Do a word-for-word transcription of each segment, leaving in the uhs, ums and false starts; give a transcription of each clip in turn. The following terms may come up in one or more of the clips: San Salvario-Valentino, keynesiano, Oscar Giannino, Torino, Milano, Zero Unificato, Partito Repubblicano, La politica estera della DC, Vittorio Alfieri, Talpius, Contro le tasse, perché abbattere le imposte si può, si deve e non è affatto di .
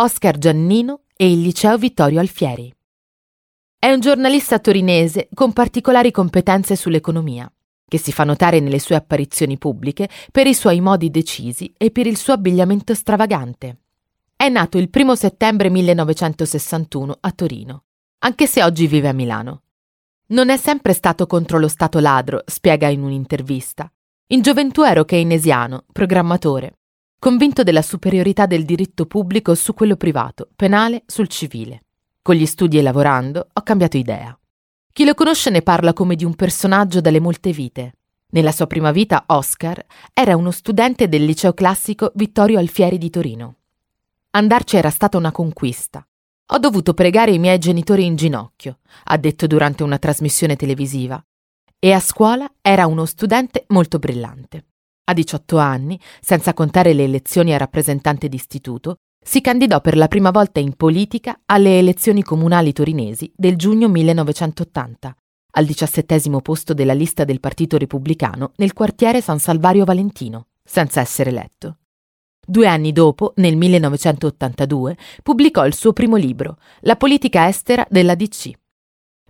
Oscar Giannino e il liceo Vittorio Alfieri. È un giornalista torinese con particolari competenze sull'economia, che si fa notare nelle sue apparizioni pubbliche per i suoi modi decisi e per il suo abbigliamento stravagante. È nato il primo settembre millenovecentosessantuno a Torino, anche se oggi vive a Milano. Non è sempre stato contro lo Stato ladro, spiega in un'intervista. In gioventù ero keynesiano, programmatore, convinto della superiorità del diritto pubblico su quello privato, penale sul civile. Con gli studi e lavorando ho cambiato idea. Chi lo conosce ne parla come di un personaggio dalle molte vite. Nella sua prima vita Oscar era uno studente del liceo classico Vittorio Alfieri di Torino. Andarci era stata una conquista. Ho dovuto pregare i miei genitori in ginocchio, ha detto durante una trasmissione televisiva, e a scuola era uno studente molto brillante. A diciotto anni, senza contare le elezioni a rappresentante d'istituto, si candidò per la prima volta in politica alle elezioni comunali torinesi del giugno millenovecentottanta, al diciassettesimo posto della lista del Partito Repubblicano nel quartiere San Salvario-Valentino, senza essere eletto. Due anni dopo, nel millenovecentottantadue, pubblicò il suo primo libro, La politica estera della D C.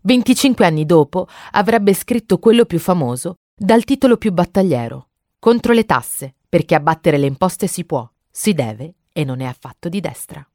venticinque anni dopo avrebbe scritto quello più famoso, dal titolo più battagliero, Contro le tasse, perché abbattere le imposte si può, si deve e non è affatto di destra.